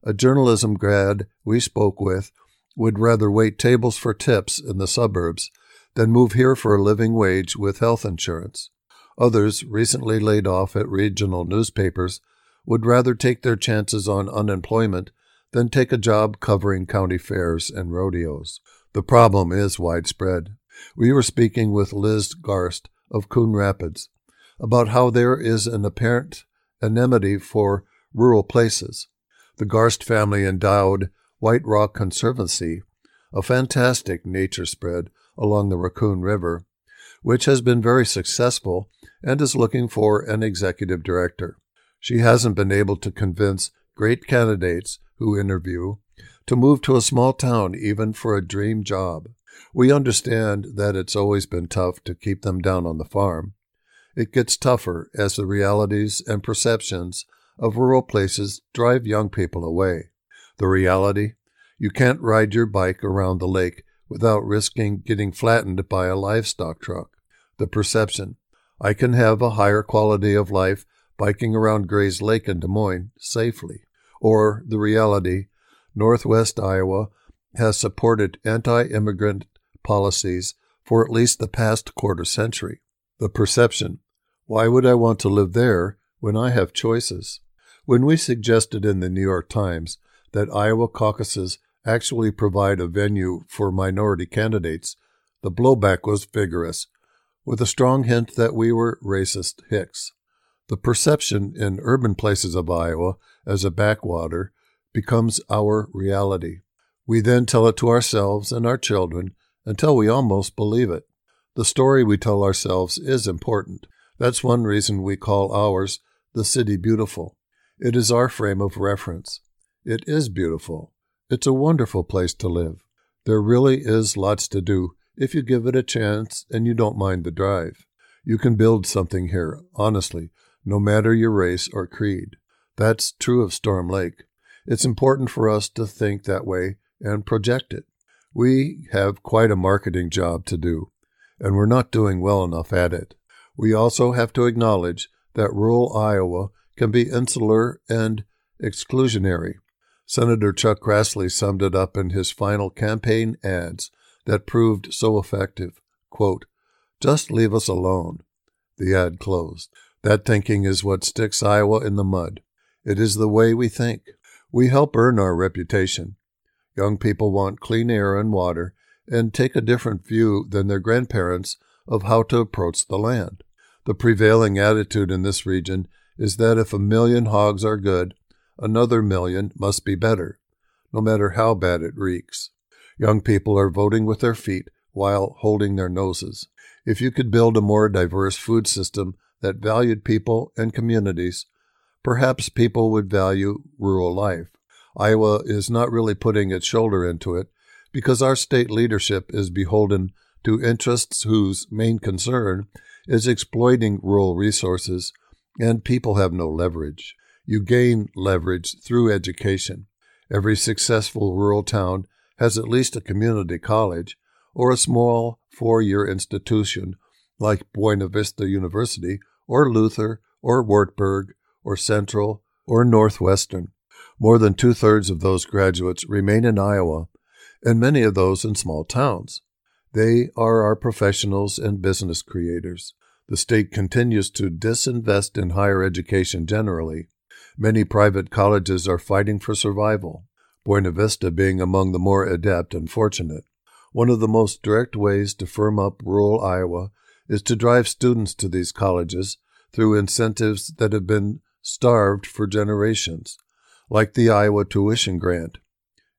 A journalism grad we spoke with would rather wait tables for tips in the suburbs than move here for a living wage with health insurance. Others, recently laid off at regional newspapers, would rather take their chances on unemployment than take a job covering county fairs and rodeos. The problem is widespread. We were speaking with Liz Garst of Coon Rapids about how there is an apparent enmity for rural places. The Garst family endowed White Rock Conservancy, a fantastic nature spread along the Raccoon River, which has been very successful and is looking for an executive director. She hasn't been able to convince great candidates who interview to move to a small town even for a dream job. We understand that it's always been tough to keep them down on the farm. It gets tougher as the realities and perceptions of rural places drive young people away. The reality? You can't ride your bike around the lake without risking getting flattened by a livestock truck. The perception? I can have a higher quality of life biking around Gray's Lake in Des Moines safely. Or the reality? Northwest Iowa has supported anti-immigrant policies for at least the past quarter century. The perception, why would I want to live there when I have choices? When we suggested in the New York Times that Iowa caucuses actually provide a venue for minority candidates, the blowback was vigorous, with a strong hint that we were racist hicks. The perception in urban places of Iowa as a backwater becomes our reality. We then tell it to ourselves and our children until we almost believe it. The story we tell ourselves is important. That's one reason we call ours the City Beautiful. It is our frame of reference. It is beautiful. It's a wonderful place to live. There really is lots to do if you give it a chance and you don't mind the drive. You can build something here, honestly, no matter your race or creed. That's true of Storm Lake. It's important for us to think that way and project it. We have quite a marketing job to do, and we're not doing well enough at it. We also have to acknowledge that rural Iowa can be insular and exclusionary. Senator Chuck Grassley summed it up in his final campaign ads that proved so effective. Quote, "Just leave us alone." The ad closed. That thinking is what sticks Iowa in the mud. It is the way we think. We help earn our reputation. Young people want clean air and water and take a different view than their grandparents of how to approach the land. The prevailing attitude in this region is that if a million hogs are good, another million must be better, no matter how bad it reeks. Young people are voting with their feet while holding their noses. If you could build a more diverse food system that valued people and communities, perhaps people would value rural life. Iowa is not really putting its shoulder into it because our state leadership is beholden to interests whose main concern is exploiting rural resources, and people have no leverage. You gain leverage through education. Every successful rural town has at least a community college or a small four-year institution like Buena Vista University or Luther or Wartburg or Central, or Northwestern. More than two-thirds of those graduates remain in Iowa, and many of those in small towns. They are our professionals and business creators. The state continues to disinvest in higher education generally. Many private colleges are fighting for survival. Buena Vista being among the more adept and fortunate. One of the most direct ways to firm up rural Iowa is to drive students to these colleges through incentives that have been starved for generations, like the Iowa tuition grant.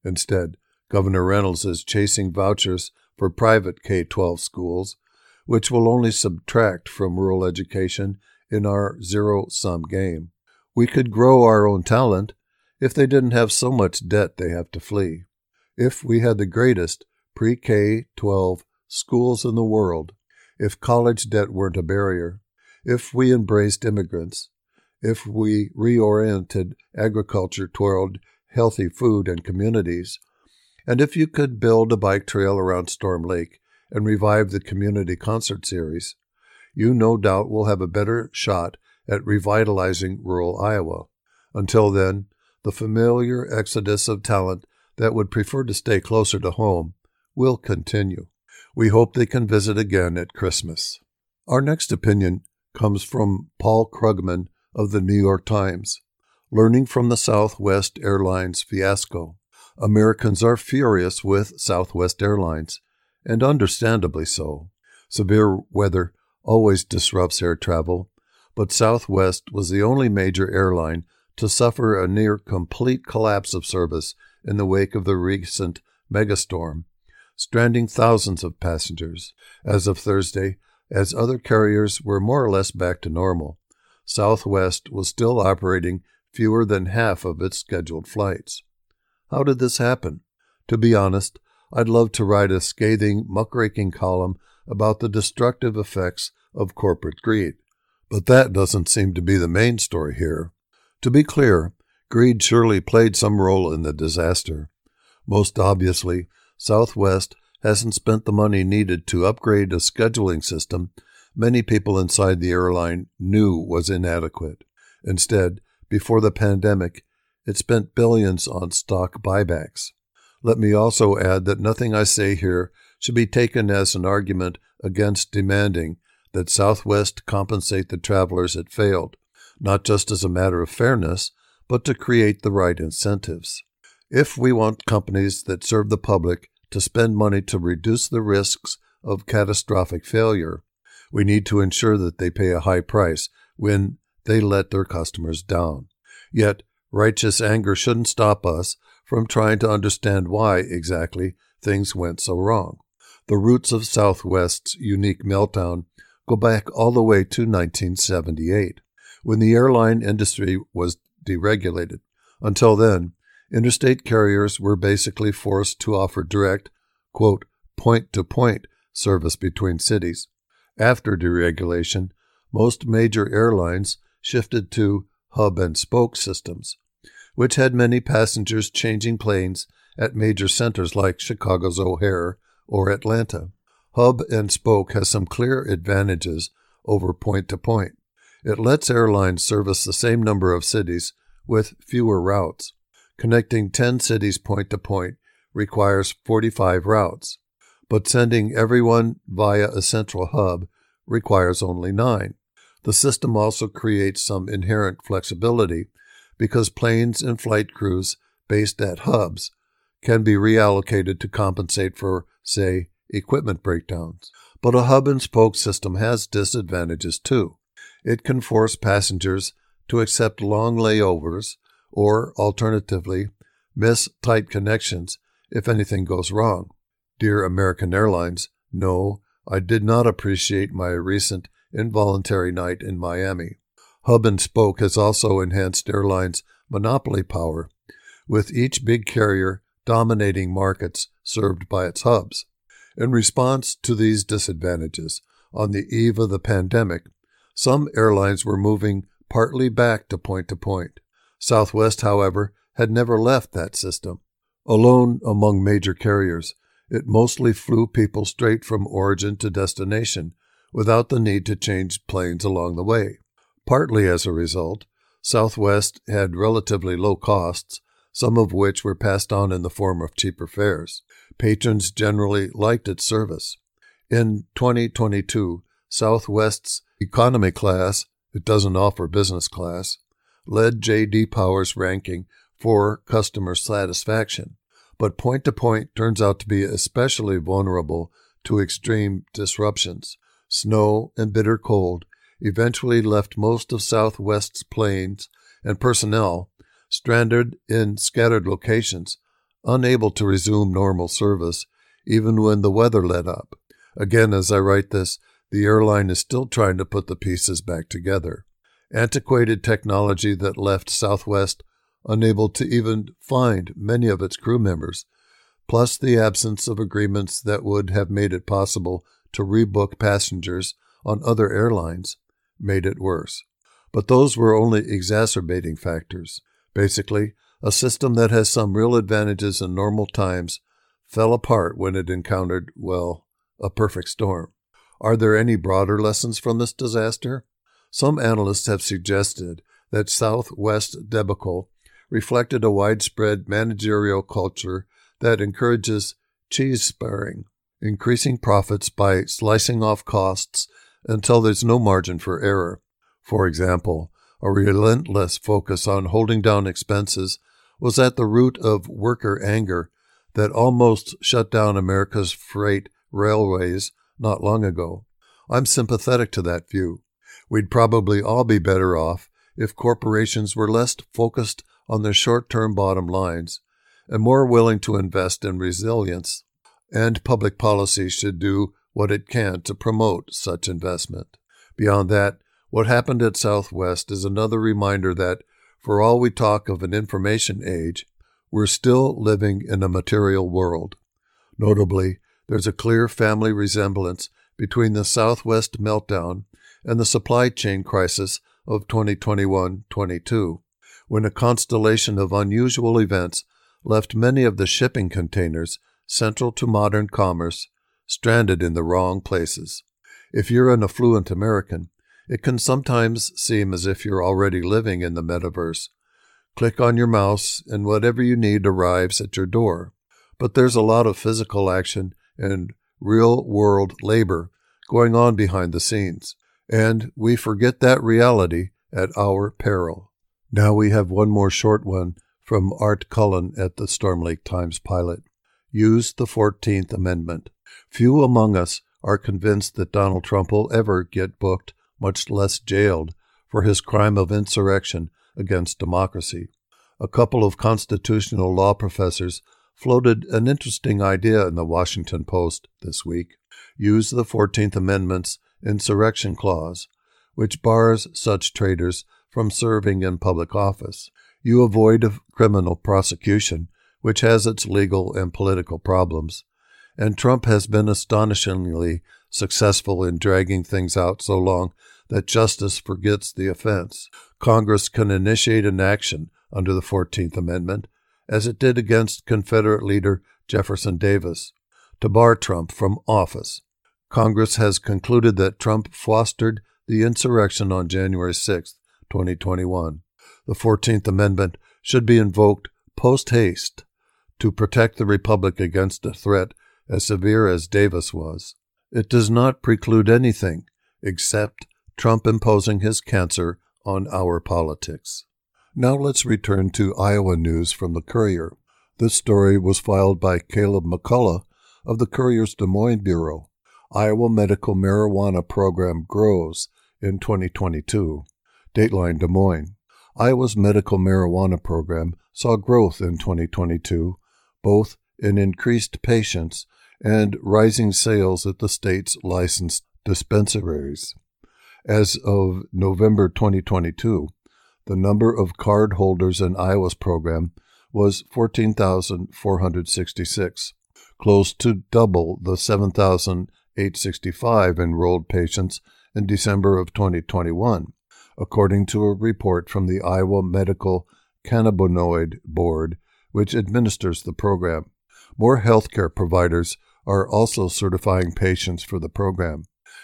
Instead, Governor Reynolds is chasing vouchers for private K through twelve schools, which will only subtract from rural education in our zero-sum game. We could grow our own talent if they didn't have so much debt they have to flee. If we had the greatest pre-K through twelve schools in the world, if college debt weren't a barrier, if we embraced immigrants, if we reoriented agriculture toward healthy food and communities, and if you could build a bike trail around Storm Lake and revive the community concert series, you no doubt will have a better shot at revitalizing rural Iowa. Until then, the familiar exodus of talent that would prefer to stay closer to home will continue. We hope they can visit again at Christmas. Our next opinion comes from Paul Krugman of the New York Times. Learning from the Southwest Airlines fiasco. Americans are furious with Southwest Airlines, and understandably so. Severe weather always disrupts air travel, but Southwest was the only major airline to suffer a near-complete collapse of service in the wake of the recent megastorm, stranding thousands of passengers. As of Thursday, as other carriers were more or less back to normal, Southwest was still operating fewer than half of its scheduled flights. How did this happen? To be honest, I'd love to write a scathing, muckraking column about the destructive effects of corporate greed. But that doesn't seem to be the main story here. To be clear, greed surely played some role in the disaster. Most obviously, Southwest hasn't spent the money needed to upgrade a scheduling system many people inside the airline knew was inadequate. Instead, before the pandemic, it spent billions on stock buybacks. Let me also add that nothing I say here should be taken as an argument against demanding that Southwest compensate the travelers it failed, not just as a matter of fairness, but to create the right incentives. If we want companies that serve the public to spend money to reduce the risks of catastrophic failure, we need to ensure that they pay a high price when they let their customers down. Yet, righteous anger shouldn't stop us from trying to understand why exactly things went so wrong. The roots of Southwest's unique meltdown go back all the way to nineteen seventy-eight, when the airline industry was deregulated. Until then, interstate carriers were basically forced to offer direct, quote, point-to-point service between cities. After deregulation, most major airlines shifted to hub-and-spoke systems, which had many passengers changing planes at major centers like Chicago's O'Hare or Atlanta. Hub and spoke has some clear advantages over point-to-point. It lets airlines service the same number of cities with fewer routes. Connecting ten cities point-to-point requires forty-five routes, but sending everyone via a central hub requires only nine. The system also creates some inherent flexibility because planes and flight crews based at hubs can be reallocated to compensate for, say, equipment breakdowns. But a hub-and-spoke system has disadvantages too. It can force passengers to accept long layovers or, alternatively, miss tight connections if anything goes wrong. Dear American Airlines, no, I did not appreciate my recent involuntary night in Miami. Hub and spoke has also enhanced airlines' monopoly power, with each big carrier dominating markets served by its hubs. In response to these disadvantages, on the eve of the pandemic, some airlines were moving partly back to point-to-point. Southwest, however, had never left that system. Alone among major carriers, it mostly flew people straight from origin to destination, without the need to change planes along the way. Partly as a result, Southwest had relatively low costs, some of which were passed on in the form of cheaper fares. Patrons generally liked its service. In twenty twenty-two, Southwest's economy class, it doesn't offer business class, led J D Power's ranking for customer satisfaction, but point-to-point turns out to be especially vulnerable to extreme disruptions. Snow and bitter cold eventually left most of Southwest's planes and personnel stranded in scattered locations, unable to resume normal service, even when the weather let up. Again, as I write this, the airline is still trying to put the pieces back together. Antiquated technology that left Southwest unable to even find many of its crew members, plus the absence of agreements that would have made it possible to rebook passengers on other airlines, made it worse. But those were only exacerbating factors. Basically, a system that has some real advantages in normal times fell apart when it encountered, well, a perfect storm. Are there any broader lessons from this disaster? Some analysts have suggested that Southwest debacle reflected a widespread managerial culture that encourages cheese sparing, increasing profits by slicing off costs until there's no margin for error. For example, a relentless focus on holding down expenses was at the root of worker anger that almost shut down America's freight railways not long ago. I'm sympathetic to that view. We'd probably all be better off if corporations were less focused on their short-term bottom lines and more willing to invest in resilience, and public policy should do what it can to promote such investment. Beyond that, what happened at Southwest is another reminder that, for all we talk of an information age, we're still living in a material world. Notably, there's a clear family resemblance between the Southwest meltdown and the supply chain crisis of twenty twenty-one twenty-two, when a constellation of unusual events left many of the shipping containers central to modern commerce stranded in the wrong places. If you're an affluent American, it can sometimes seem as if you're already living in the metaverse. Click on your mouse and whatever you need arrives at your door. But there's a lot of physical action and real-world labor going on behind the scenes, and we forget that reality at our peril. Now we have one more short one from Art Cullen at the Storm Lake Times-Pilot. Use the fourteenth Amendment. Few among us are convinced that Donald Trump will ever get booked, much less jailed, for his crime of insurrection against democracy. A couple of constitutional law professors floated an interesting idea in the Washington Post this week. Use the fourteenth Amendment's Insurrection Clause, which bars such traitors from serving in public office. You avoid a criminal prosecution, which has its legal and political problems, and Trump has been astonishingly successful in dragging things out so long that justice forgets the offense. Congress can initiate an action under the fourteenth Amendment, as it did against Confederate leader Jefferson Davis, to bar Trump from office. Congress has concluded that Trump fostered the insurrection on January sixth, twenty twenty-one. The fourteenth Amendment should be invoked post-haste to protect the Republic against a threat as severe as Davis was. It does not preclude anything except Trump imposing his cancer on our politics. Now let's return to Iowa news from the Courier. This story was filed by Caleb McCullough of the Courier's Des Moines Bureau. Iowa medical marijuana program grows in twenty twenty-two. Dateline Des Moines. Iowa's medical marijuana program saw growth in twenty twenty-two, both in increased patients and rising sales at the state's licensed dispensaries. As of November twenty twenty-two, the number of card holders in Iowa's program was fourteen thousand four hundred sixty-six, close to double the seven thousand eight hundred sixty-five enrolled patients in December of twenty twenty-one, according to a report from the Iowa Medical Cannabinoid Board, which administers the program. More healthcare providers are also certifying patients for the program.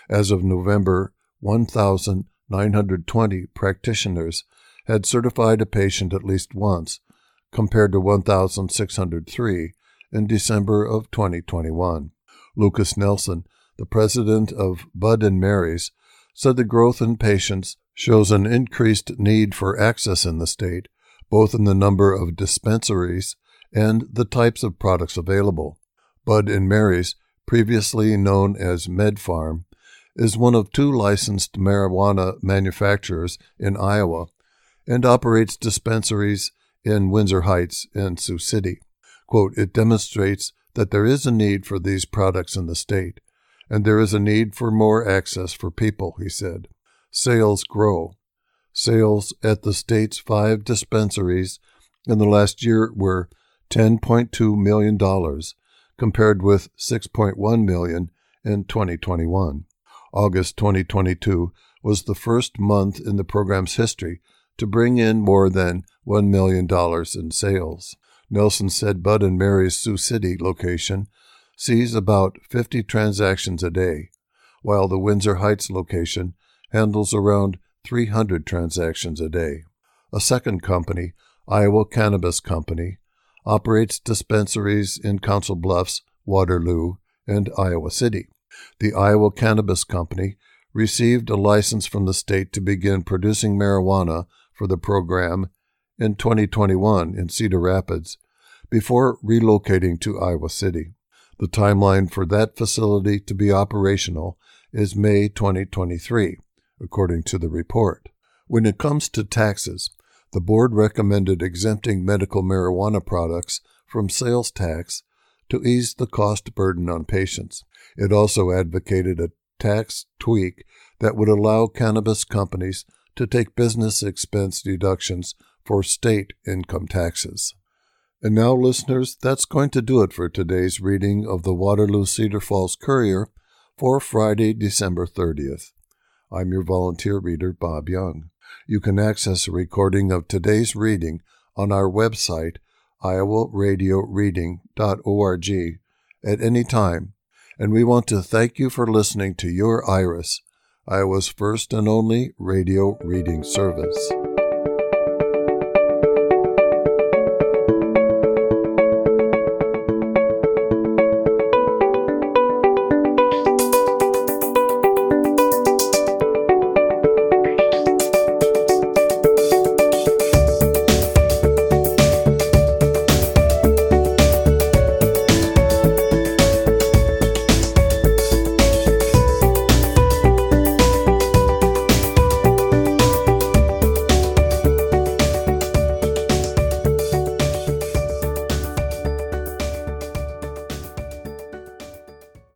As of November, one thousand nine hundred twenty practitioners had certified a patient at least once, compared to one thousand six hundred three in December of twenty twenty-one. Lucas Nelson, the president of Bud and Mary's, said the growth in patients shows an increased need for access in the state, both in the number of dispensaries and the types of products available. Bud and Mary's, previously known as MedFarm, is one of two licensed marijuana manufacturers in Iowa and operates dispensaries in Windsor Heights and Sioux City. Quote, "It demonstrates that there is a need for these products in the state, and there is a need for more access for people," he said. Sales grow. Sales at the state's five dispensaries in the last year were ten point two million dollars, compared with six point one million dollars in twenty twenty-one. August twenty twenty-two was the first month in the program's history to bring in more than one million dollars in sales. Nelson said Bud and Mary's Sioux City location sees about fifty transactions a day, while the Windsor Heights location handles around three hundred transactions a day. A second company, Iowa Cannabis Company, operates dispensaries in Council Bluffs, Waterloo, and Iowa City. The Iowa Cannabis Company received a license from the state to begin producing marijuana for the program in twenty twenty-one in Cedar Rapids, before relocating to Iowa City. The timeline for that facility to be operational is May twenty twenty-three, according to the report. When it comes to taxes, the board recommended exempting medical marijuana products from sales tax to ease the cost burden on patients. It also advocated a tax tweak that would allow cannabis companies to take business expense deductions for state income taxes. And now, listeners, that's going to do it for today's reading of the Waterloo Cedar Falls Courier for Friday, December thirtieth. I'm your volunteer reader, Bob Young. You can access a recording of today's reading on our website, iowa radio reading dot org, at any time, and we want to thank you for listening to your IRIS, Iowa's first and only radio reading service.